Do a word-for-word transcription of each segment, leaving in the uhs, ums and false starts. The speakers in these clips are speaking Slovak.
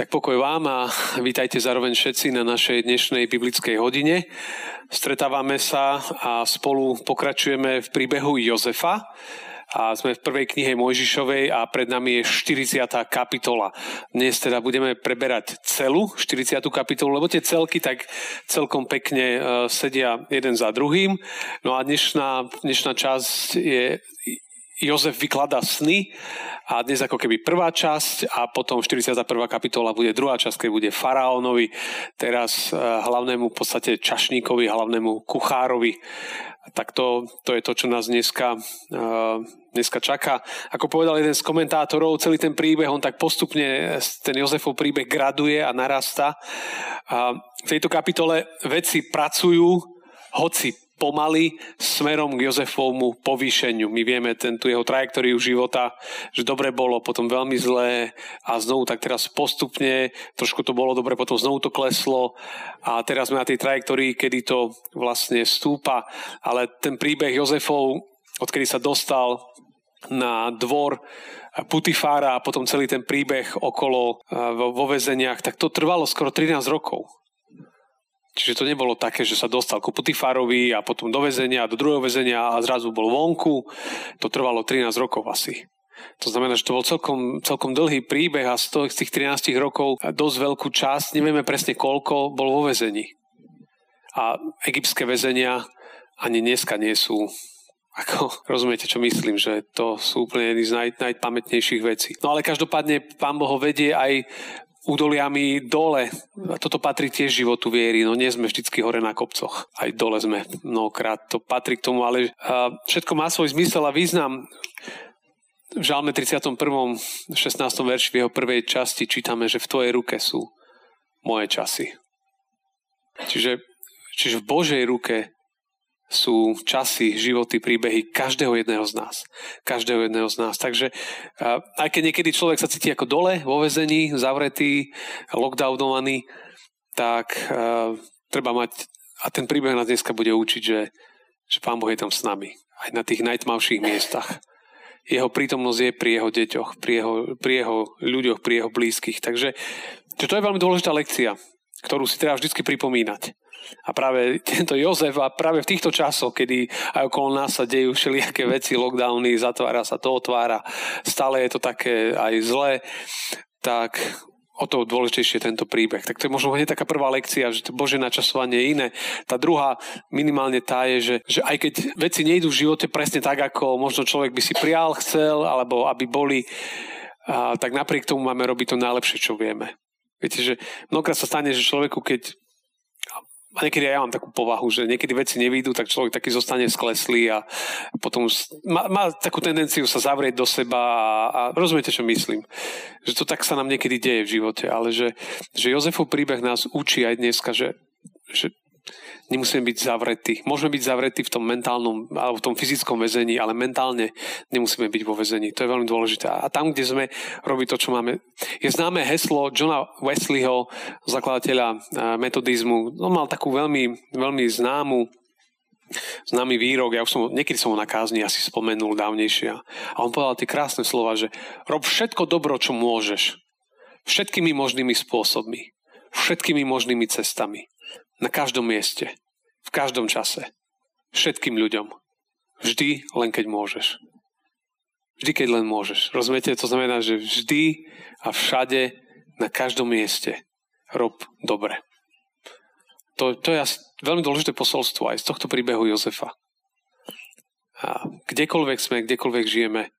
Tak pokoj vám a vítajte zároveň všetci na našej dnešnej biblickej hodine. Stretávame sa a spolu pokračujeme v príbehu Jozefa. A sme v prvej knihe Mojžišovej a pred nami je štyridsiata kapitola. Dnes teda budeme preberať celú štyridsiatu kapitolu, lebo tie celky tak celkom pekne sedia jeden za druhým. No a dnešná, dnešná časť je... Jozef vykladá sny a dnes ako keby prvá časť a potom štyridsiata prvá kapitola bude druhá časť, keď bude Faraónovi, teraz hlavnému v podstate čašníkovi, hlavnému kuchárovi. Tak to, to je to, čo nás dneska, dneska čaká. Ako povedal jeden z komentátorov, celý ten príbeh, on tak postupne, ten Jozefov príbeh graduje a narasta. A v tejto kapitole veci pracujú, hoci pomaly smerom k Jozefovmu povýšeniu. My vieme tento jeho trajektóriu života, že dobre bolo, potom veľmi zlé a znovu tak teraz postupne, trošku to bolo dobre, potom znovu to kleslo a teraz sme na tej trajektórii, kedy to vlastne stúpa. Ale ten príbeh Jozefov, odkedy sa dostal na dvor Putifára a potom celý ten príbeh okolo vo väzeniach, tak to trvalo skoro trinásť rokov. Čiže to nebolo také, že sa dostal ku Putifárovi a potom do väzenia, do druhého väzenia a zrazu bol vonku. To trvalo trinásť rokov asi. To znamená, že to bol celkom, celkom dlhý príbeh a z tých trinásť rokov dosť veľkú časť, nevieme presne koľko, bol vo väzení. A egyptské väzenia ani dneska nie sú, ako rozumiete, čo myslím, že to sú úplne jedny z naj, najpamätnejších vecí. No ale každopádne Pán Boh vedie aj údoliami dole. Toto patrí tiež životu viery. No nie sme vždycky hore na kopcoch. Aj dole sme mnohokrát. To patrí k tomu, ale všetko má svoj zmysel a význam. V Žalme tridsiatom prvom šestnástom verši v jeho prvej časti čítame, že v tvojej ruke sú moje časy. Čiže, čiže v Božej ruke sú časy, životy, príbehy každého jedného z nás. Každého jedného z nás. Takže aj keď niekedy človek sa cíti ako dole, vo väzení, zavretý, lockdownovaný, tak uh, treba mať, a ten príbeh nás dneska bude učiť, že, že Pán Boh je tam s nami. Aj na tých najtmavších miestach. Jeho prítomnosť je pri jeho deťoch, pri jeho, pri jeho ľuďoch, pri jeho blízkych. Takže to je veľmi dôležitá lekcia, ktorú si treba vždy pripomínať. A práve tento Jozef a práve v týchto časoch, kedy aj okolo nás sa dejú všelijaké veci, lockdowny, zatvára sa, to otvára, stále je to také aj zlé, tak o to dôležitejšie je tento príbeh. Tak to je možno hneď taká prvá lekcia, že to Božie načasovanie je iné. Tá druhá minimálne tá je, že, že aj keď veci nejdú v živote presne tak, ako možno človek by si prial, chcel, alebo aby boli, a, tak napriek tomu máme robiť to najlepšie, čo vieme. Viete, že mnohokrát sa stane, že človeku, keď a niekedy aj ja mám takú povahu, že niekedy veci nevídu, tak človek taký zostane skleslý a potom má, má takú tendenciu sa zavrieť do seba a, a rozumiete, čo myslím. Že to tak sa nám niekedy deje v živote, ale že, že Jozefov príbeh nás učí aj dneska, že, že nemusíme byť zavretí. Môžeme byť zavretí v tom mentálnom alebo v tom fyzickom väzení, ale mentálne nemusíme byť vo väzení. To je veľmi dôležité. A tam, kde sme, robí to, čo máme. Je známe heslo Johna Wesleyho, zakladateľa metodizmu. On mal takú veľmi, veľmi známu známy výrok. Ja už som, niekedy som ho na kázni asi spomenul dávnejšie. A on povedal tie krásne slova, že rob všetko dobro, čo môžeš. Všetkými možnými spôsobmi. Všetkými možnými cestami. Na každom mieste, v každom čase, všetkým ľuďom. Vždy, len keď môžeš. Vždy, keď len môžeš. Rozumiete? To znamená, že vždy a všade, na každom mieste rob dobre. To, to je asi veľmi dôležité posolstvo aj z tohto príbehu Jozefa. A kdekoľvek sme, kdekoľvek žijeme,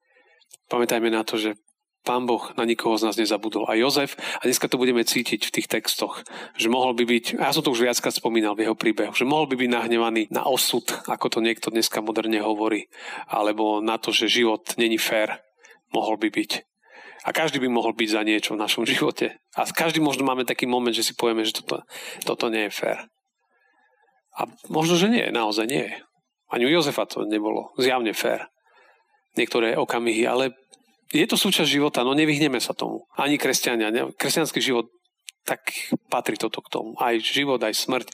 pamätajme na to, že Pán Boh na nikoho z nás nezabudol. A Jozef, a dneska to budeme cítiť v tých textoch, že mohol by byť, ja som to už viackrát spomínal v jeho príbehu, že mohol by byť nahnevaný na osud, ako to niekto dneska moderne hovorí, alebo na to, že život není fér, mohol by byť. A každý by mohol byť za niečo v našom živote. A každý možno máme taký moment, že si povieme, že toto, toto nie je fér. A možno, že nie, naozaj nie. Ani u Jozefa to nebolo zjavne fér. Niektoré okamihy, ale je to súčasť života, no nevyhneme sa tomu. Ani kresťania. Ne? Kresťanský život, tak patrí toto k tomu. Aj život, aj smrť.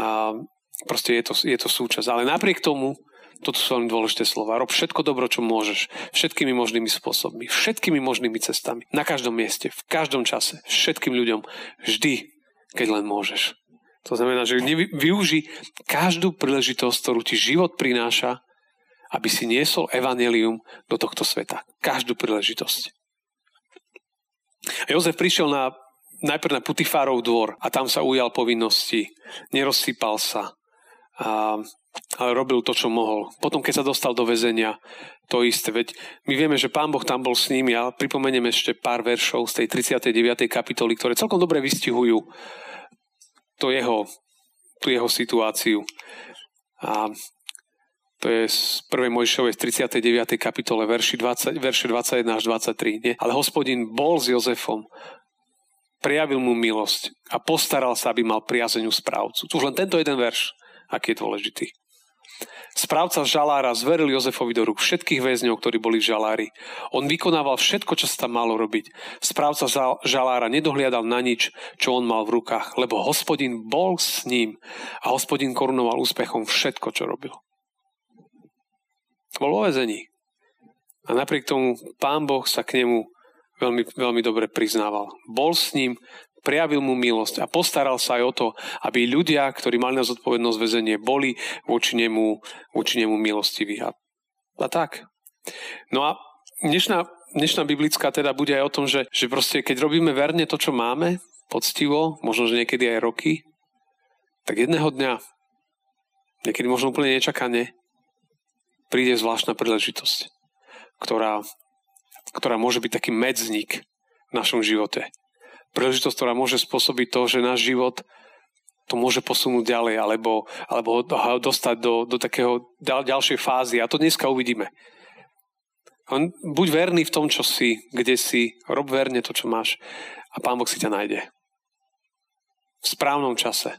A proste je to, je to súčasť. Ale napriek tomu Toto sú veľmi dôležité slova. Rob všetko dobro, čo môžeš. Všetkými možnými spôsobmi. Všetkými možnými cestami. Na každom mieste. V každom čase. Všetkým ľuďom. Vždy, keď len môžeš. To znamená, že využij každú príležitosť, ktorú ti život prináša, aby si niesol evanjelium do tohto sveta. Každú príležitosť. Jozef prišiel na, najprv na Putifárov dvor a tam sa ujal povinnosti. Nerozsýpal sa. A, ale robil to, čo mohol. Potom, keď sa dostal do väzenia, to isté. Veď my vieme, že Pán Boh tam bol s nimi a pripomeniem ešte pár veršov z tej tridsiatej deviatej kapitoly, ktoré celkom dobre vystihujú to jeho, tú jeho situáciu. A to je z prvej Mojžišovej z tridsiatej deviatej kapitole, verši dvadsať, verše dvadsaťjeden až dvadsaťtri. Nie? Ale Hospodin bol s Jozefom, prejavil mu milosť a postaral sa, aby mal priazeň u správcu. Už len tento jeden verš, aký je dôležitý. Správca žalára zveril Jozefovi do rúk všetkých väzňov, ktorí boli v žalári. On vykonával všetko, čo sa tam malo robiť. Správca žalára nedohliadal na nič, čo on mal v rukách, lebo Hospodin bol s ním a Hospodin korunoval úspechom všetko, čo robil. Bol vo väzení. A napriek tomu Pán Boh sa k nemu veľmi, veľmi dobre priznával. Bol s ním, prejavil mu milosť a postaral sa aj o to, aby ľudia, ktorí mali na zodpovednosť väzenie, boli voči nemu, voči nemu milostiví. A, a tak. No a dnešná, dnešná biblická teda bude aj o tom, že, že proste keď robíme verne to, čo máme, poctivo, možno, že niekedy aj roky, tak jedného dňa, niekedy možno úplne nečakane, príde zvláštna príležitosť, ktorá, ktorá môže byť taký medzník v našom živote. Príležitosť, ktorá môže spôsobiť to, že náš život to môže posunúť ďalej alebo, alebo ho dostať do, do takého ďalšej fázy. A to dneska uvidíme. Buď verný v tom, čo si, kde si, rob verne to, čo máš a Pán Boh si ťa nájde. V správnom čase,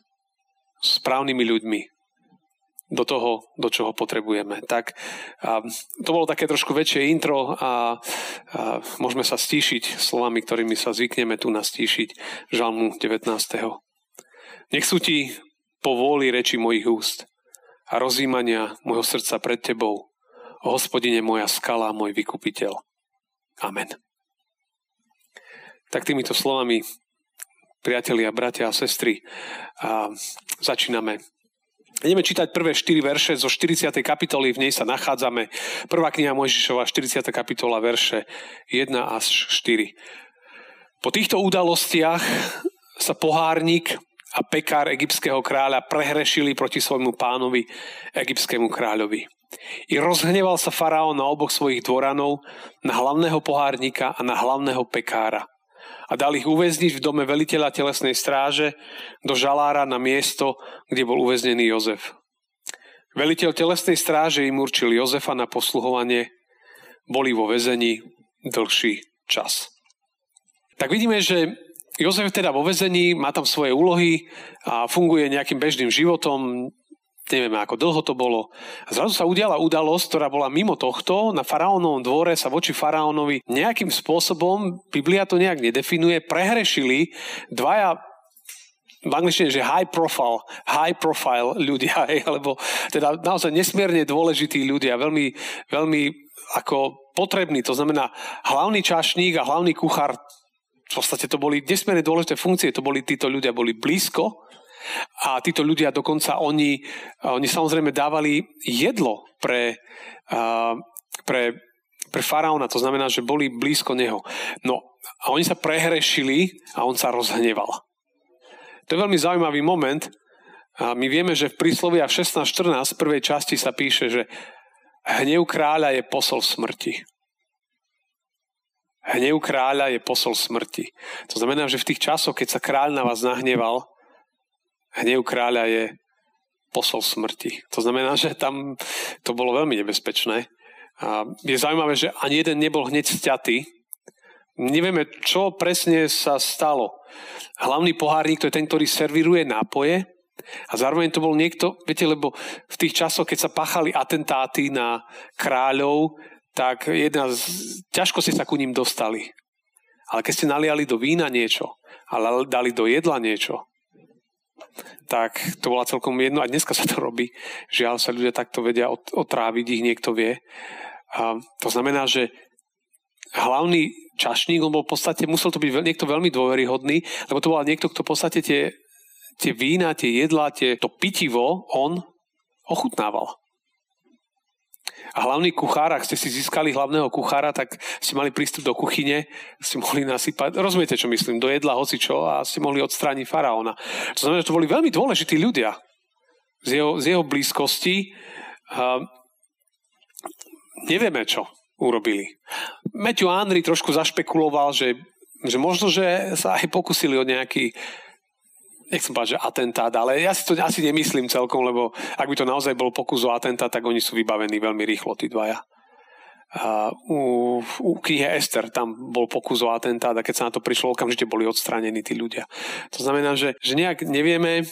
s správnymi ľuďmi, do toho, do čoho potrebujeme. Tak a to bolo také trošku väčšie intro a, a môžeme sa stíšiť slovami, ktorými sa zvykneme tu nastíšiť Žalmu devätnásteho. Nech sú ti povôli reči mojich úst a rozjímania môjho srdca pred tebou, o Hospodine moja skala, môj vykupiteľ. Amen. Tak týmito slovami, priatelia, bratia a sestry, a začíname. Ideme čítať prvé štyri verše zo štyridsiatej kapitoly, v nej sa nachádzame. Prvá kniha Mojžišova, štyridsiata kapitola, verše jeden až štyri. Po týchto udalostiach sa pohárnik a pekár egyptského kráľa prehrešili proti svojmu pánovi, egyptskému kráľovi. I rozhneval sa faraón na oboch svojich dvoranov, na hlavného pohárnika a na hlavného pekára. A dal ich uväzniť v dome veliteľa telesnej stráže do žalára na miesto, kde bol uväznený Jozef. Veliteľ telesnej stráže im určil Jozefa na posluhovanie, boli vo väzení dlhší čas. Tak vidíme, že Jozef teda vo väzení, má tam svoje úlohy a funguje nejakým bežným životom, nevieme, ako dlho to bolo. A zrazu sa udiala udalosť, ktorá bola mimo tohto. Na faraónovom dvore sa voči faraónovi nejakým spôsobom, Biblia to nejak nedefinuje, prehrešili dvaja, v angličtine, že high profile, high profile ľudia, alebo teda naozaj nesmierne dôležití ľudia, veľmi, veľmi ako potrební. To znamená, hlavný čašník a hlavný kuchár, v podstate to boli nesmierne dôležité funkcie, to boli títo ľudia, boli blízko. A títo ľudia dokonca, oni, oni samozrejme dávali jedlo pre, pre, pre faraóna, to znamená, že boli blízko neho. No a oni sa prehrešili a on sa rozhneval. To je veľmi zaujímavý moment. A my vieme, že v prísloviach šestnásť štrnásť v prvej časti sa píše, že hnev kráľa je posol smrti. Hnev kráľa je posol smrti. To znamená, že v tých časoch, keď sa kráľ na vás nahneval, hnev kráľa je posol smrti. To znamená, že tam to bolo veľmi nebezpečné. A je zaujímavé, že ani jeden nebol hneď sťatý. Nevieme, čo presne sa stalo. Hlavný pohárnik, to je ten, ktorý servíruje nápoje. A zároveň to bol niekto, viete, lebo v tých časoch, keď sa páchali atentáty na kráľov, tak jedna z... ťažko si sa ku ním dostali. Ale keď ste naliali do vína niečo, ale dali do jedla niečo, tak to bola celkom jedno. A dneska sa to robí. Žiaľ, sa ľudia takto vedia otráviť, ich niekto vie. A to znamená, že hlavný čašník, on bol v podstate, musel to byť niekto veľmi dôveryhodný, lebo to bol niekto, kto v podstate tie, tie vína, tie jedlá, tie, to pitivo, on ochutnával. A hlavný kuchár, ak ste si získali hlavného kuchára, tak ste mali prístup do kuchyne, ste mohli nasypať, rozumiete, čo myslím, do jedla hocičo a ste mohli odstrániť faraóna. To znamená, že to boli veľmi dôležití ľudia z jeho, z jeho blízkosti. Uh, nevieme, čo urobili. Matthew Henry trošku zašpekuloval, že, že možno, že sa aj pokusili o nejaký, nechcem povedať, že atentát, ale ja si to asi nemyslím celkom, lebo ak by to naozaj bol pokus o atentát, tak oni sú vybavení veľmi rýchlo, tí dvaja. Uh, u, u knihe Ester tam bol pokus o atentát a keď sa na to prišlo, okamžite boli odstránení tí ľudia. To znamená, že, že nejak nevieme.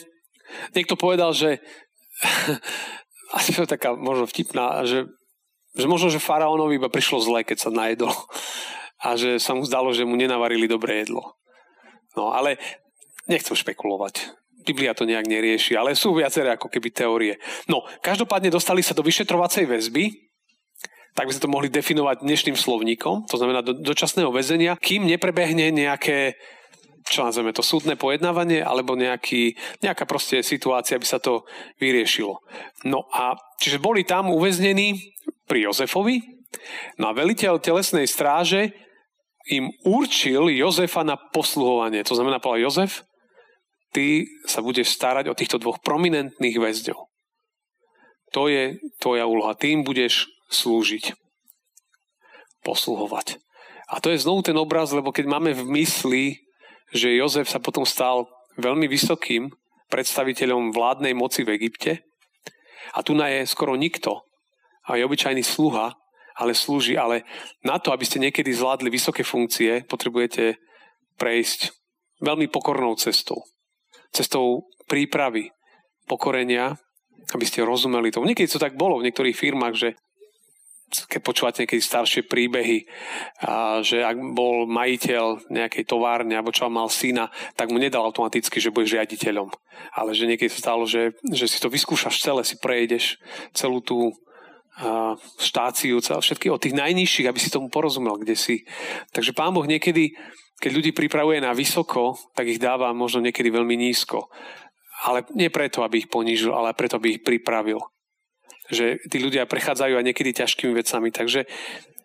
Niekto povedal, že asi to je taká možno vtipná, že, že možno, že faraónovi iba prišlo zle, keď sa najedol a že sa mu zdalo, že mu nenavarili dobré jedlo. No, ale nechcem špekulovať. Biblia to nejak nerieši, ale sú viaceré ako keby teórie. No, každopádne dostali sa do vyšetrovacej väzby, tak by sme to mohli definovať dnešným slovníkom, to znamená do dočasného väzenia, kým neprebehne nejaké, čo nazveme to, súdne pojednávanie, alebo nejaký, nejaká proste situácia, aby sa to vyriešilo. No a čiže boli tam uväznení pri Jozefovi, no a veliteľ telesnej stráže im určil Jozefa na posluhovanie. To znamená, povedal Jozef, ty sa budeš starať o týchto dvoch prominentných väzňov. To je tvoja úloha. Tým budeš slúžiť. Posluhovať. A to je znovu ten obraz, lebo keď máme v mysli, že Jozef sa potom stal veľmi vysokým predstaviteľom vládnej moci v Egypte a tu na je skoro nikto a je obyčajný sluha, ale slúži, ale na to, aby ste niekedy zvládli vysoké funkcie, potrebujete prejsť veľmi pokornou cestou. Cestou prípravy, pokorenia, aby ste rozumeli tomu. Niekedy to tak bolo v niektorých firmách, že keď počúvate niekedy staršie príbehy, a že ak bol majiteľ nejakej továrne, alebo čo mal syna, tak mu nedal automaticky, že budeš riaditeľom. Ale že niekedy sa stalo, že, že si to vyskúšaš celé, si prejdeš celú tú štáciu, všetky od tých najnižších, aby si tomu porozumel, kde si. Takže Pán Boh niekedy, keď ľudí pripravuje na vysoko, tak ich dáva možno niekedy veľmi nízko. Ale nie preto, aby ich ponížil, ale preto, aby ich pripravil. Že tí ľudia prechádzajú aj niekedy ťažkými vecami. Takže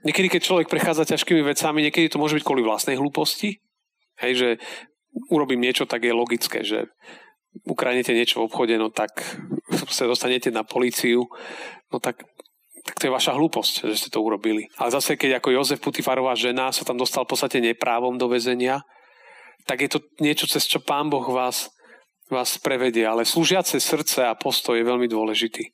niekedy, keď človek prechádza ťažkými vecami, niekedy to môže byť kvôli vlastnej hlúposti. Hej, že urobím niečo, tak je logické, že ukradnete niečo v obchode, no tak sa dostanete na políciu, no tak tak to je vaša hlúposť, že ste to urobili. Ale zase, keď ako Jozef, Putifárová žena, sa tam dostal v podstate neprávom do väzenia, tak je to niečo, cez čo Pán Boh vás, vás prevedie. Ale slúžiace srdce a postoj je veľmi dôležitý.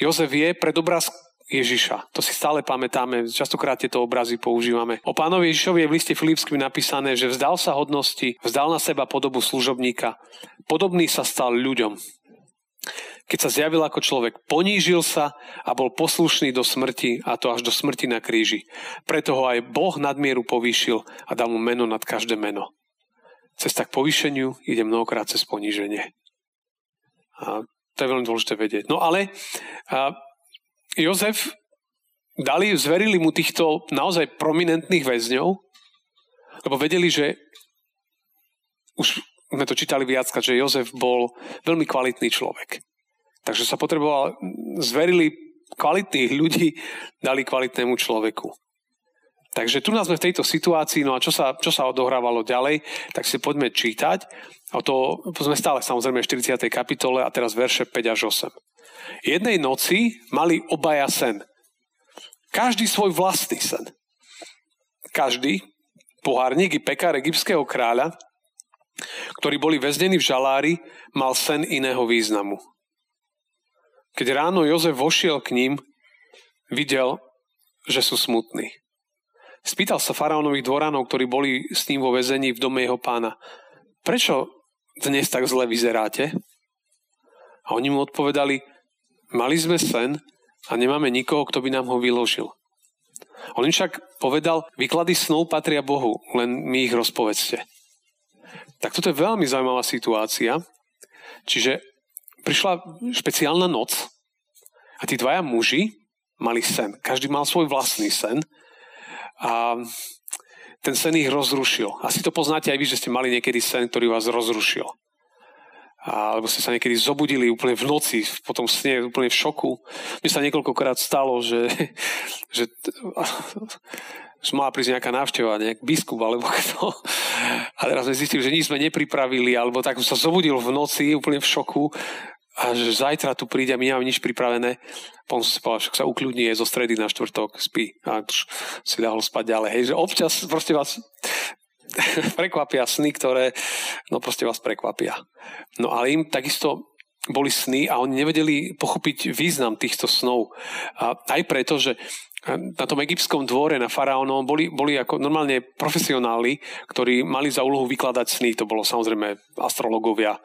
Jozef je predobraz Ježiša. To si stále pamätáme, častokrát tieto obrazy používame. O Pánovi Ježišovi je v liste Filipským napísané, že vzdal sa hodnosti, vzdal na seba podobu služobníka. Podobný sa stal ľuďom. Keď sa zjavil ako človek, ponížil sa a bol poslušný do smrti, a to až do smrti na kríži. Preto ho aj Boh nadmieru povýšil a dal mu meno nad každé meno. Cesta k povýšeniu ide mnohokrát cez poníženie. A to je veľmi dôležité vedieť. No ale Jozef dali, zverili mu týchto naozaj prominentných väzňov, lebo vedeli, že už sme to čítali viackrát, že Jozef bol veľmi kvalitný človek. Takže sa potreboval, zverili kvalitných ľudí, dali kvalitnému človeku. Takže tu nás sme v tejto situácii, no a čo sa, čo sa odohrávalo ďalej, tak si poďme čítať. O to sme stále samozrejme v štyridsiatej kapitole a teraz verše päť až osem. Jednej noci mali obaja sen. Každý svoj vlastný sen. Každý, pohárnik i pekár egyptského kráľa, ktorí boli väznení v žalári, mal sen iného významu. Keď ráno Jozef vošiel k ním, videl, že sú smutní. Spýtal sa faraónových dvoranov, ktorí boli s ním vo väzení v dome jeho pána, prečo dnes tak zle vyzeráte? A oni mu odpovedali, mali sme sen a nemáme nikoho, kto by nám ho vyložil. On im však povedal, výklady snov patria Bohu, len my ich rozpovedzte. Tak toto je veľmi zaujímavá situácia. Čiže prišla špeciálna noc a tí dvaja muži mali sen. Každý mal svoj vlastný sen a ten sen ich rozrušil. Asi to poznáte aj vy, že ste mali niekedy sen, ktorý vás rozrušil. Alebo ste sa niekedy zobudili úplne v noci, potom v sne, úplne v šoku. Mne sa niekoľkokrát stalo, že, že, že mala prísť nejaká návšteva, nejak biskup alebo kto. A teraz sme zistili, že nič sme nepripravili, alebo tak som sa zobudil v noci, úplne v šoku. A že zajtra tu príde a my nemáme nič pripravené. Potom som si povedal, však sa ukľudní, je zo stredy na štvrtok, spí. A si ľahol spať ďalej. Hej, že občas proste vás prekvapia sny, ktoré no proste vás prekvapia. No ale im takisto boli sny a oni nevedeli pochopiť význam týchto snov. A aj preto, že na tom egyptskom dvore, na faraónom, boli, boli ako normálne profesionáli, ktorí mali za úlohu vykladať sny. To bolo samozrejme astrologovia, a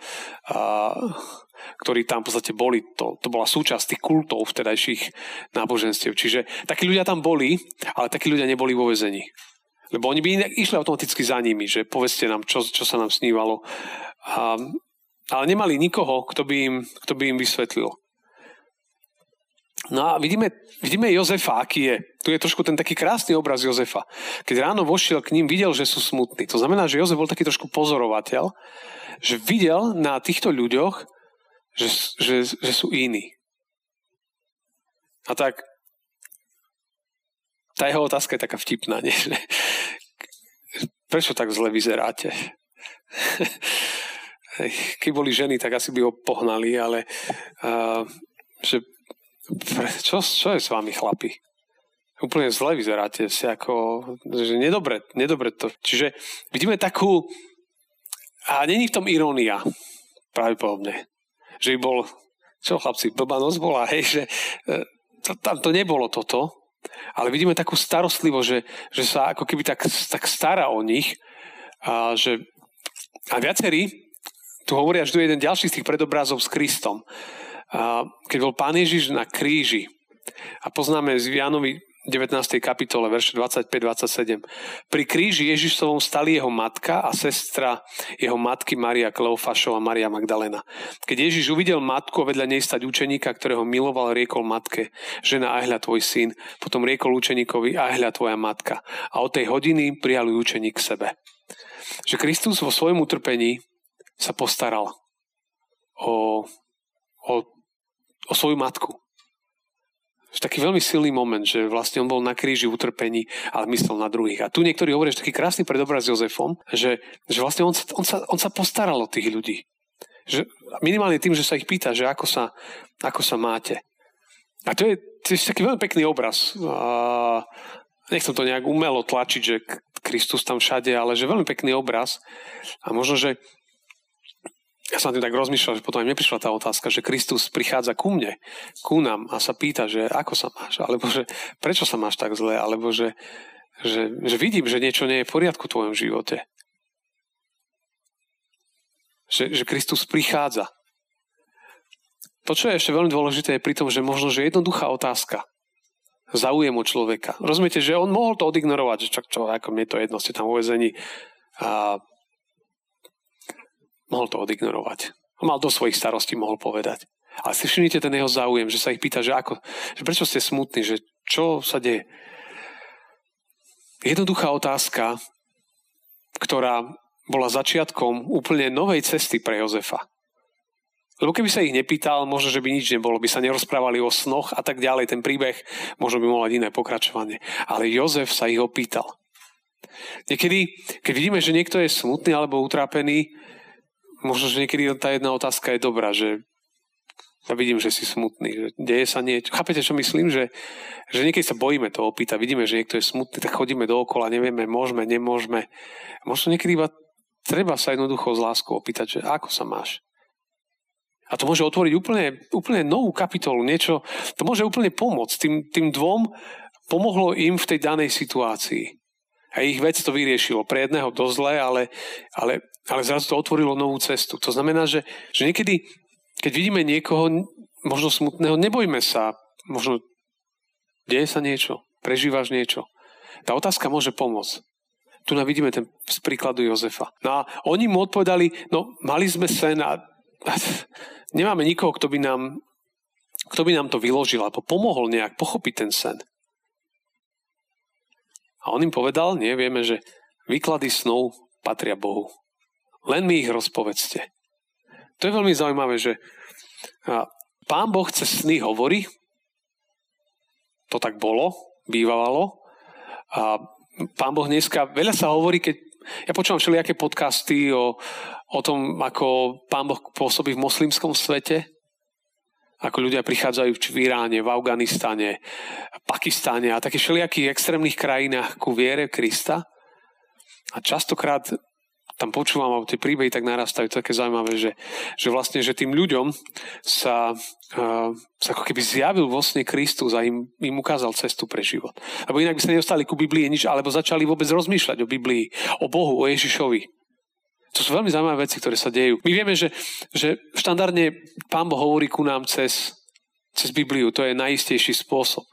ktorí tam v podstate boli. To, to bola súčasť tých kultov vtedajších náboženstiev. Čiže takí ľudia tam boli, ale takí ľudia neboli vo väzení. Lebo oni by išli automaticky za nimi, že povedzte nám, čo, čo sa nám snívalo. A, ale nemali nikoho, kto by im, kto by im vysvetlil. No a vidíme, vidíme Jozefa, aký je. Tu je trošku ten taký krásny obraz Jozefa. Keď ráno vošiel k ním, videl, že sú smutní. To znamená, že Jozef bol taký trošku pozorovateľ, že videl na týchto ľuďoch, Že, že, že sú iní. A tak tá jeho otázka je taká vtipná, nie? Že, prečo tak zle vyzeráte? Keď boli ženy, tak asi by ho pohnali, ale uh, že, pre, čo, čo je s vami, chlapi? Úplne zle vyzeráte, si ako, že nedobre, nedobre to. Čiže vidíme takú, a není v tom irónia, pravdepodobne. Že bol, čo chlapci, blbá noc bola, hej, že to, tam to nebolo toto, ale vidíme takú starostlivosť, že, že sa ako keby tak, tak stará o nich, a, že, a viacerí, tu hovoria, že tu je jeden ďalší z tých predobrazov s Kristom, a, keď bol Pán Ježiš na kríži a poznáme z Jánovi devätnástej kapitole, verše dvadsaťpäť dvadsaťsedem. Pri kríži Ježišovom stali jeho matka a sestra jeho matky Mária Kleofášova, Mária Magdalena. Keď Ježiš uvidel matku a vedľa nej stať učeníka, ktorého miloval, riekol matke: žena, aj hľa tvoj syn. Potom riekol učeníkovi: aj hľa tvoja matka. A od tej hodiny prijal učeník k sebe. Že Kristus vo svojom utrpení sa postaral o, o, o svoju matku. Taký veľmi silný moment, že vlastne on bol na kríži utrpení, ale myslel na druhých. A tu niektorí hovoria, že taký krásny predobraz s Jozefom, že, že vlastne on sa, on, sa, on sa postaral o tých ľudí. Že minimálne tým, že sa ich pýta, že ako sa, ako sa máte. A to je, to je taký veľmi pekný obraz. A nechcem to nejak umelo tlačiť, že Kristus tam všade, ale že veľmi pekný obraz. A možno, že ja som tým tak rozmýšľal, že potom aj mne prišla tá otázka, že Kristus prichádza ku mne, ku nám a sa pýta, že ako sa máš, alebo že prečo sa máš tak zle, alebo že, že, že vidím, že niečo nie je v poriadku v tvojom živote. Že, že Kristus prichádza. To, čo je ešte veľmi dôležité, je pri tom, že možno, že jednoduchá otázka záujem o človeka. Rozumiete, že on mohol to odignorovať, že čo, čo ako mne to jedno, ste tam vo väzení a mohol to odignorovať. Mal do svojich starostí, mohol povedať. Ale si všimnite ten jeho záujem, že sa ich pýta, že, ako, že prečo ste smutní, že čo sa deje. Jednoduchá otázka, ktorá bola začiatkom úplne novej cesty pre Jozefa. Lebo keby sa ich nepýtal, možno, že by nič nebolo, by sa nerozprávali o snoch a tak ďalej. Ten príbeh možno by mohol mať iné pokračovanie. Ale Jozef sa ich opýtal. Niekedy, keď vidíme, že niekto je smutný alebo utrápený, možno, že niekedy tá jedna otázka je dobrá, že ja vidím, že si smutný, že deje sa niečo. Chápete, čo myslím? Že, že niekedy sa bojíme toho opýtať, vidíme, že niekto je smutný, tak chodíme dookola, nevieme, môžeme, nemôžeme. Možno niekedy iba treba sa jednoducho s láskou opýtať, že ako sa máš. A to môže otvoriť úplne, úplne novú kapitolu, niečo, to môže úplne pomôcť. Tým, tým dvom pomohlo im v tej danej situácii. A ich vec to vyriešilo. Pre jedného to zle, ale, ale, ale zrazu to otvorilo novú cestu. To znamená, že, že niekedy, keď vidíme niekoho možno smutného, nebojme sa. Možno deje sa niečo, prežívaš niečo. Tá otázka môže pomôcť. Tu vidíme ten z príkladu Jozefa. No a oni mu odpovedali, no mali sme sen a nemáme nikoho, kto by nám, kto by nám to vyložil alebo pomohol nejak pochopiť ten sen. A on im povedal, nie, vieme, že výklady snov patria Bohu. Len mi ich rozpovedzte. To je veľmi zaujímavé, že Pán Boh cez sny hovorí, to tak bolo, bývalo. A Pán Boh dneska, veľa sa hovorí, keď ja počúvam všelijaké podcasty o, o tom, ako Pán Boh pôsobí v moslimskom svete, ako ľudia prichádzajú v Iráne, v Afganistane, Pakistane a takých všelijakých extrémnych krajinách ku viere Krista. A častokrát tam počúvam, alebo tie príbehy tak narastajú, také zaujímavé, že, že vlastne, že tým ľuďom sa, uh, sa ako keby zjavil vlastne Kristus a im, im ukázal cestu pre život. Lebo inak by sa nedostali ku Biblii nič, alebo začali vôbec rozmýšľať o Biblii, o Bohu, o Ježišovi. To sú veľmi zaujímavé veci, ktoré sa dejú. My vieme, že, že štandardne Pán Boh hovorí ku nám cez, cez Bibliu. To je najistejší spôsob.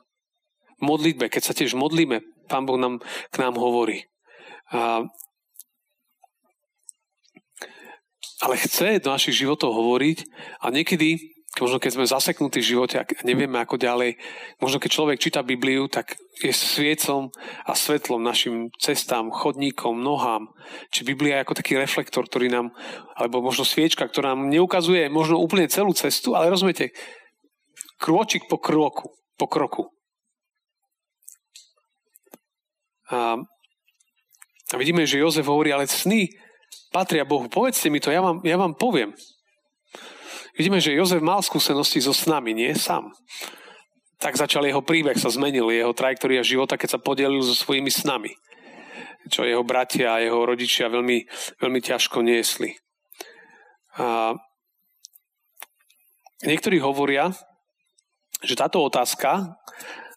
V modlitbe, keď sa tiež modlíme, Pán Boh nám, k nám hovorí. A ale chce do našich životov hovoriť a niekedy, možno keď sme zaseknutí v živote a nevieme ako ďalej, možno keď človek číta Bibliu, tak je sviecom a svetlom našim cestám, chodníkom, nohám. Či Biblia je ako taký reflektor, ktorý nám, alebo možno sviečka, ktorá nám neukazuje možno úplne celú cestu, ale rozumiete, krôčik po kroku. Po kroku. A, a vidíme, že Jozef hovorí, ale sny patria Bohu. Povedzte mi to, ja vám, ja vám poviem. Vidíme, že Jozef mal skúsenosti so snami, nie sám. Tak začal jeho príbeh, sa zmenil jeho trajektória života, keď sa podelil so svojimi snami. Čo jeho bratia a jeho rodičia veľmi, veľmi ťažko niesli. A niektorí hovoria, že táto otázka,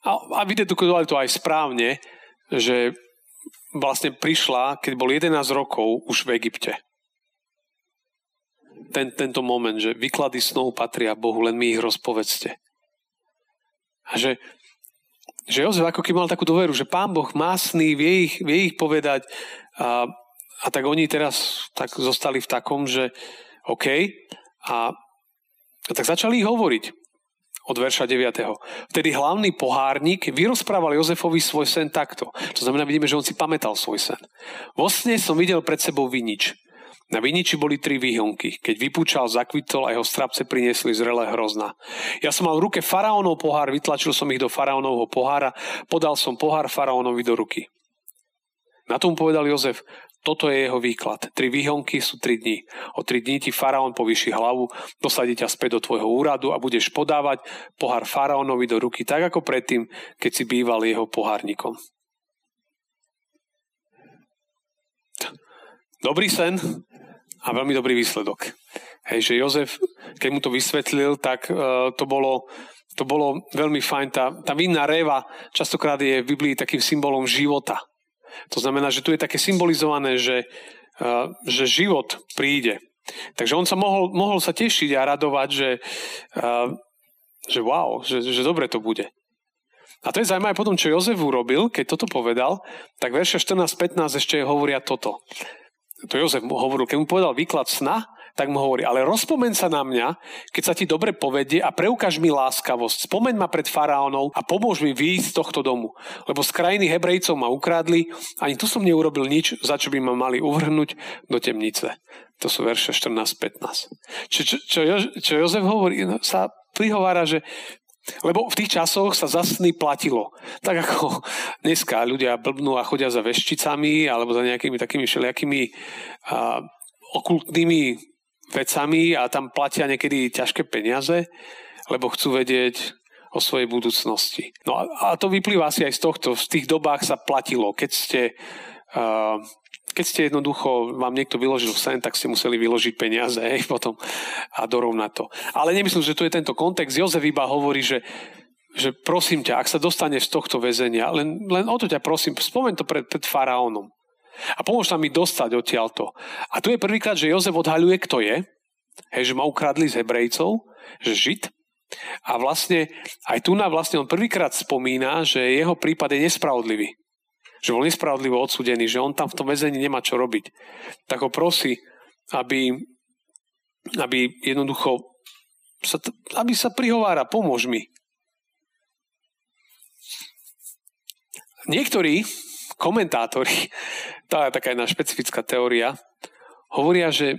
a, a vydedukovali to aj správne, že vlastne prišla, keď bol jedenásť rokov už v Egypte. Ten, tento moment, že výklady snov patria Bohu, len my ich rozpovedzte. A že, že Jozef ako keby mal takú dôveru, že Pán Boh má sny, vie ich, vie ich povedať a, a tak oni teraz tak zostali v takom, že OK, a, a tak začali ich hovoriť. Od verša deviateho. Vtedy hlavný pohárnik vyrozprával Jozefovi svoj sen takto. To znamená, vidíme, že on si pamätal svoj sen. Vo sne som videl pred sebou vinič. Na viniči boli tri výhonky. Keď vypúčal, zakvitol a jeho strapce priniesli zrelé hrozna. Ja som mal v ruke faraónov pohár, vytlačil som ich do faraónovho pohára, podal som pohár faraónovi do ruky. Na tom povedal Jozef, toto je jeho výklad. Tri výhonky sú tri dní. O tri dní ti faraón povýši hlavu, dosadí ťa späť do tvojho úradu a budeš podávať pohár faraónovi do ruky, tak ako predtým, keď si býval jeho pohárnikom. Dobrý sen a veľmi dobrý výsledok. Hej, že Jozef, keď mu to vysvetlil, tak uh, to bolo... To bolo veľmi fajn. Tá, tá vinná réva častokrát je v Biblii takým symbolom života. To znamená, že tu je také symbolizované, že, uh, že život príde. Takže on sa mohol, mohol sa tešiť a radovať, že, uh, že wow, že, že dobre to bude. A to je zaujímavé potom, čo Jozef urobil, keď toto povedal, tak verše štrnásť pätnásť ešte hovoria toto. To Jozef mu hovoril, keď mu povedal výklad sna, tak mu hovorí, ale rozpomeň sa na mňa, keď sa ti dobre povedie a preukáž mi láskavosť. Spomeň ma pred faraónov a pomôž mi výjsť z tohto domu. Lebo z krajiny Hebrejcov ma ukradli, ani tu som neurobil nič, za čo by ma mali uvrhnúť do temnice. To sú verše štrnásť pätnásť. Čo, čo, čo, jo, čo Jozef hovorí, sa prihovára, že lebo v tých časoch sa za sny platilo. Tak ako dneska ľudia blbnú a chodia za veščicami alebo za nejakými takými všelijakými a, okultnými vecami a tam platia niekedy ťažké peniaze, lebo chcú vedieť o svojej budúcnosti. No a, a to vyplýva asi aj z tohto. V tých dobách sa platilo. Keď ste, a, keď ste jednoducho, vám niekto vyložil sen, tak ste museli vyložiť peniaze hej, potom a dorovnať to. Ale nemyslím, že to je tento kontext. Jozef iba hovorí, že, že prosím ťa, ak sa dostaneš z tohto väzenia, len, len o to ťa prosím, spomeň to pred, pred faraónom. A pomôž nám mi dostať odtiaľto. A tu je prvýkrát, že Jozef odhaľuje, kto je. Hej, že ma ukradli z Hebrejcov, že Žid. A vlastne aj tu nám vlastne on prvýkrát spomína, že jeho prípad je nespravodlivý. Že bol nespravodlivo odsúdený, že on tam v tom väzení nemá čo robiť. Tak ho prosí, aby, aby jednoducho sa, aby sa prihovára, pomôž mi. Niektorí komentátori, tá je taká jedna špecifická teória, hovoria, že,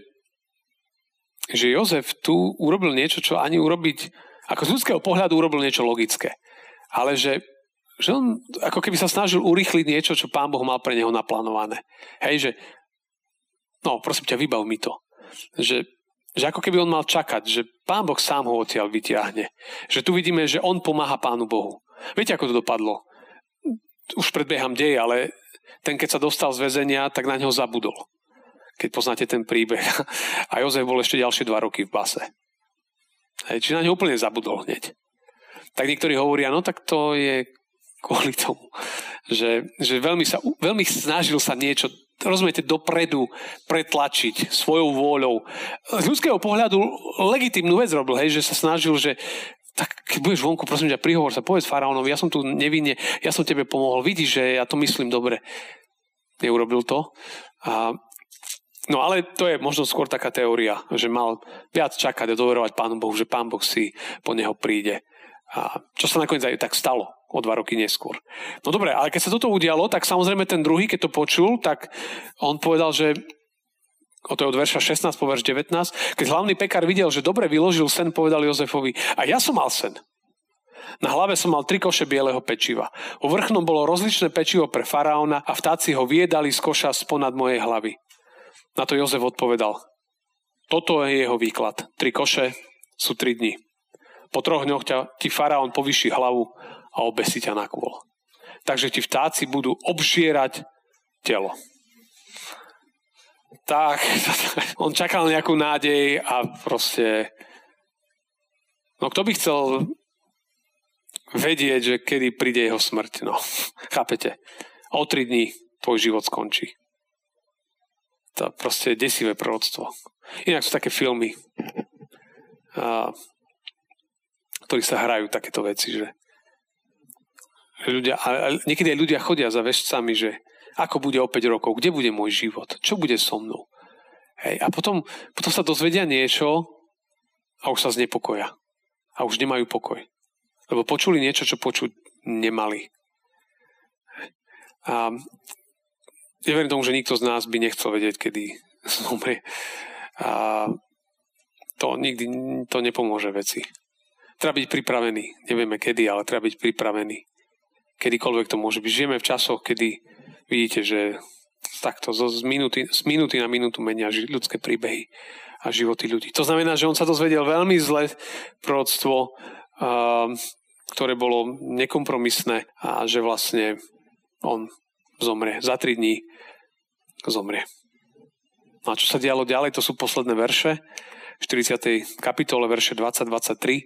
že Jozef tu urobil niečo, čo ani urobiť, ako z ľudského pohľadu urobil niečo logické, ale že že on ako keby sa snažil urýchliť niečo, čo Pán Boh mal pre neho naplánované. Hej, že no, prosím ťa, vybav mi to. Že, že ako keby on mal čakať, že Pán Boh sám ho odtiaľ vytiahne. Že tu vidíme, že on pomáha Pánu Bohu. Viete, ako to dopadlo? Už predbieham dej, ale ten, keď sa dostal z väzenia, tak na neho zabudol. Keď poznáte ten príbeh. A Jozef bol ešte ďalšie dva roky v base. Hej, čiže na neho úplne zabudol hneď. Tak niektorí hovoria, no tak to je kvôli tomu, že, že veľmi, sa, veľmi snažil sa niečo, rozumiete, dopredu pretlačiť svojou vôľou. Z ľudského pohľadu legitímnu vec robil, hej, že sa snažil, že tak keď budeš vonku, prosím ťa, prihovor sa, povedz faraónovi, ja som tu nevinne, ja som tebe pomohol, vidíš, že ja to myslím dobre. Neurobil to. A, no ale to je možno skôr taká teória, že mal viac čakať a doverovať Pánu Bohu, že Pán Boh si po neho príde. A čo sa nakoniec aj tak stalo o dva roky neskôr. No dobre, ale keď sa toto udialo, tak samozrejme ten druhý, keď to počul, tak on povedal, že o to je od verša šestnásť po verš devätnásť, keď hlavný pekár videl, že dobre vyložil sen, povedal Jozefovi, a ja som mal sen. Na hlave som mal tri koše bieleho pečiva. U vrchnom bolo rozličné pečivo pre faraóna a vtáci ho viedali z koša sponad mojej hlavy. Na to Jozef odpovedal, toto je jeho výklad. Tri koše sú tri dni. Po troch dňoch ťa, ti faraón povýši hlavu a obesí ťa na kôl. Takže ti vtáci budú obžierať telo. Tak, on čakal nejakú nádej a proste... No kto by chcel vedieť, že kedy príde jeho smrť? No, chápete? O tri dní tvoj život skončí. To proste desivé proroctvo. Inak sú také filmy... A... ktorí sa hrajú takéto veci, že ľudia, a niekedy aj ľudia chodia za vešcami, že ako bude o päť rokov, kde bude môj život, čo bude so mnou. Hej, a potom, potom sa dozvedia niečo a už sa znepokoja. A už nemajú pokoj. Lebo počuli niečo, čo počuť nemali. A ja verím tomu, že nikto z nás by nechcel vedieť, kedy zomrie. A to nikdy to nepomôže veci. Treba byť pripravený. Nevieme kedy, ale treba byť pripravený. Kedykoľvek to môže byť. Žijeme v časoch, kedy vidíte, že takto z minúty, z minúty na minútu menia ľudské príbehy a životy ľudí. To znamená, že on sa dozvedel veľmi zlé proroctvo, ktoré bolo nekompromisné a že vlastne on zomrie. Za tri dní zomrie. No a čo sa dialo ďalej? To sú posledné verše. štyridsiatej kapitole, verše dvadsať dvadsaťtri.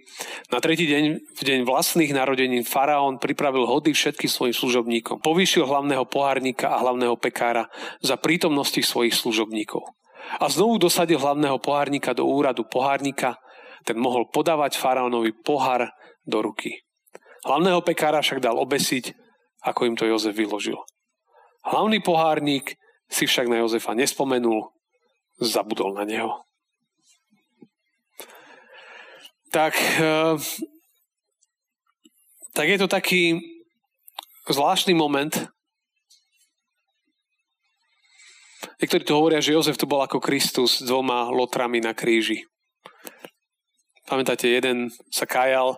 Na tretí deň, v deň vlastných narodenín, faraón pripravil hody všetkým svojim služobníkom. Povýšil hlavného pohárnika a hlavného pekára za prítomnosti svojich služobníkov. A znovu dosadil hlavného pohárnika do úradu pohárnika, ten mohol podávať faraónovi pohár do ruky. Hlavného pekára však dal obesiť, ako im to Jozef vyložil. Hlavný pohárnik si však na Jozefa nespomenul, zabudol na neho. Tak, tak je to taký zvláštny moment. Niektorí tu hovoria, že Jozef tu bol ako Kristus s dvoma lotrami na kríži. Pamätáte, jeden sa kájal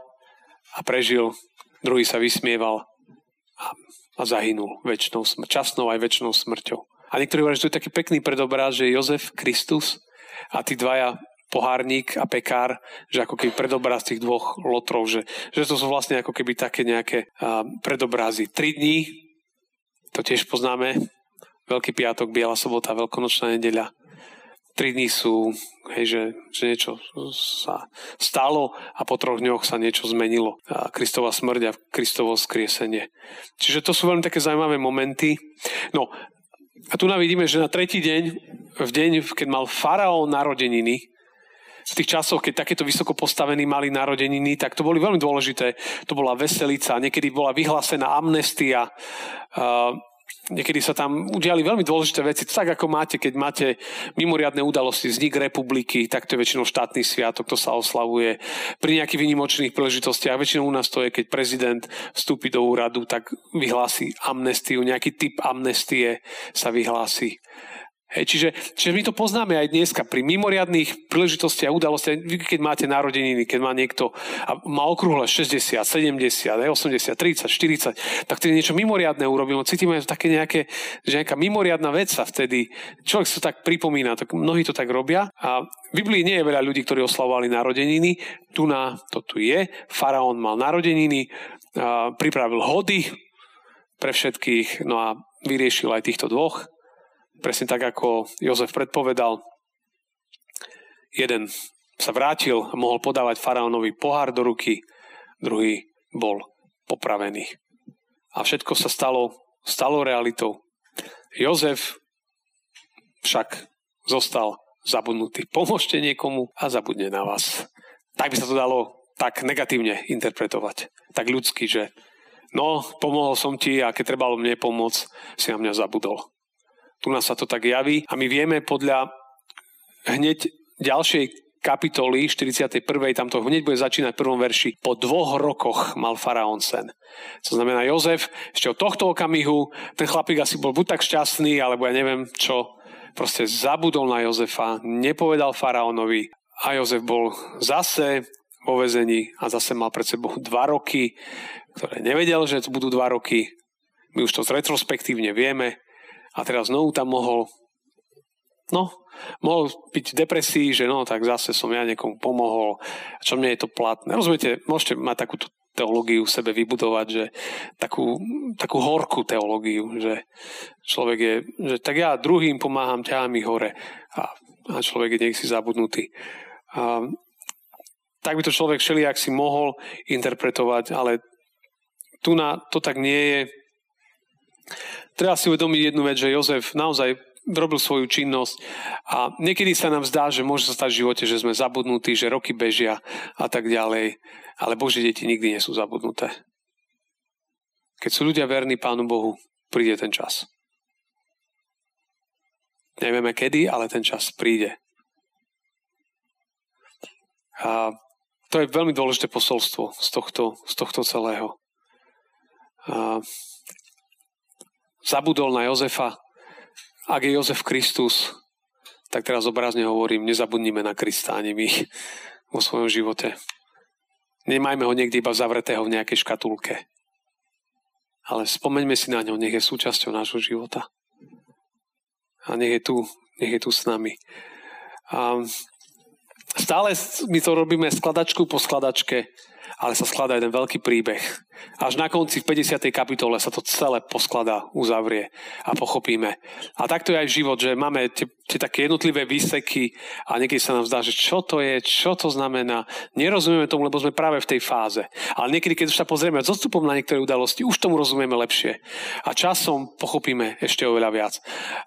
a prežil, druhý sa vysmieval a, a zahynul večnou smr- časnou aj večnou smrťou. A niektorí hovoria, že to je taký pekný predobraz, že Jozef, Kristus a tí dvaja pohárnik a pekár, že ako keby predobraz tých dvoch lotrov, že, že to sú vlastne ako keby také nejaké uh, predobrazy. Tri dní, to tiež poznáme, Veľký piatok, Biela sobota, Veľkonočná nedeľa. Tri dní sú, hej, že, že niečo sa stalo a po troch dňoch sa niečo zmenilo. Uh, Kristova smrť a Kristovo skriesenie. Čiže to sú veľmi také zaujímavé momenty. No, a tu navidíme, že na tretí deň, v deň, keď mal faraón narodeniny, v tých časoch, keď takéto vysoko postavení mali narodeniny, tak to boli veľmi dôležité. To bola veselica, niekedy bola vyhlásená amnestia. niekedy sa tam udiali veľmi dôležité veci. Tak ako máte, keď máte mimoriadne udalosti, vznik republiky, tak to je väčšinou štátny sviatok, to sa oslavuje. Pri nejakých výnimočných príležitostiach, väčšinou u nás to je, keď prezident vstúpi do úradu, tak vyhlási amnestiu, nejaký typ amnestie sa vyhlási. Hej, čiže, čiže my to poznáme aj dneska pri mimoriadnych príležitostiach a udalostiach, keď máte narodeniny, keď má niekto a má okrúhle šesťdesiat, sedemdesiat, osemdesiat, tridsať, štyridsať, tak tedy niečo mimoriadne urobil. Cítime také nejaké, že nejaká mimoriadna vec sa vtedy, človek sa tak pripomína, tak mnohí to tak robia a v Biblii nie je veľa ľudí, ktorí oslavovali narodeniny, tu na, to tu je, Faraón mal narodeniny, a pripravil hody pre všetkých, no a vyriešil aj týchto dvoch. Presne tak, ako Jozef predpovedal, jeden sa vrátil a mohol podávať faraónovi pohár do ruky, druhý bol popravený. A všetko sa stalo, stalo realitou. Jozef však zostal zabudnutý. Pomôžte niekomu a zabudne na vás. Tak by sa to dalo tak negatívne interpretovať. Tak ľudsky, že no, pomohol som ti a keď trebalo mne pomôcť, si na mňa zabudol. Tu nás sa to tak javí a my vieme podľa hneď ďalšej kapitoly štyridsiatej prvej, tam to hneď bude začínať v prvom verši. Po dvoch rokoch mal faraón sen. To znamená Jozef, ešte od tohto okamihu, ten chlapík asi bol buď tak šťastný, alebo ja neviem čo, proste zabudol na Jozefa, nepovedal faraónovi a Jozef bol zase vo väzení a zase mal pred sebou dva roky, ktoré nevedel, že to budú dva roky. My už to retrospektívne vieme. A teraz znovu tam mohol, no, mohol byť v depresii, že no, tak zase som ja niekomu pomohol, čo mne je to platné. Rozumiete, môžete mať takúto teológiu v sebe vybudovať, že takú, takú horkú teológiu, že človek je, že tak ja druhým pomáham, ťahám ich hore a, a človek je niekde zabudnutý. A, tak by to človek všelijak si mohol interpretovať, ale tu na to tak nie je. Treba si uvedomiť jednu vec, že Jozef naozaj robil svoju činnosť a niekedy sa nám zdá, že môže sa stať v živote, že sme zabudnutí, že roky bežia a tak ďalej, ale Božie deti nikdy nie sú zabudnuté. Keď sú ľudia verní Pánu Bohu, príde ten čas. Nevieme kedy, ale ten čas príde. A to je veľmi dôležité posolstvo z tohto, z tohto celého. A zabudol na Jozefa. Ak je Jozef Kristus, tak teraz obrazne hovorím, nezabudnime na Krista ani my vo svojom živote. Nemajme ho niekde iba zavretého v nejakej škatulke. Ale spomeňme si na ňo, nech je súčasťou nášho života. A nech je tu, nech je tu s nami. A stále my to robíme skladačku po skladačke, ale sa skladá jeden veľký príbeh. Až na konci v päťdesiatej kapitole sa to celé poskladá, uzavrie a pochopíme. A takto je aj život, že máme tie, tie také jednotlivé výseky a niekedy sa nám zdá, že čo to je, čo to znamená. Nerozumieme tomu, lebo sme práve v tej fáze. Ale niekedy, keď už sa pozrieme s odstupom na niektoré udalosti, už tomu rozumieme lepšie. A časom pochopíme ešte oveľa viac.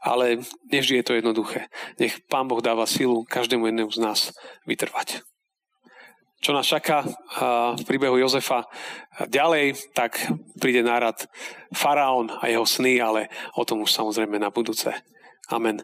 Ale nevždy je to jednoduché. Nech Pán Boh dáva silu každému jednému z nás vytrvať. Čo nás čaká v príbehu Jozefa ďalej, tak príde nárad Faraón a jeho sny, ale o tom už samozrejme na budúce. Amen.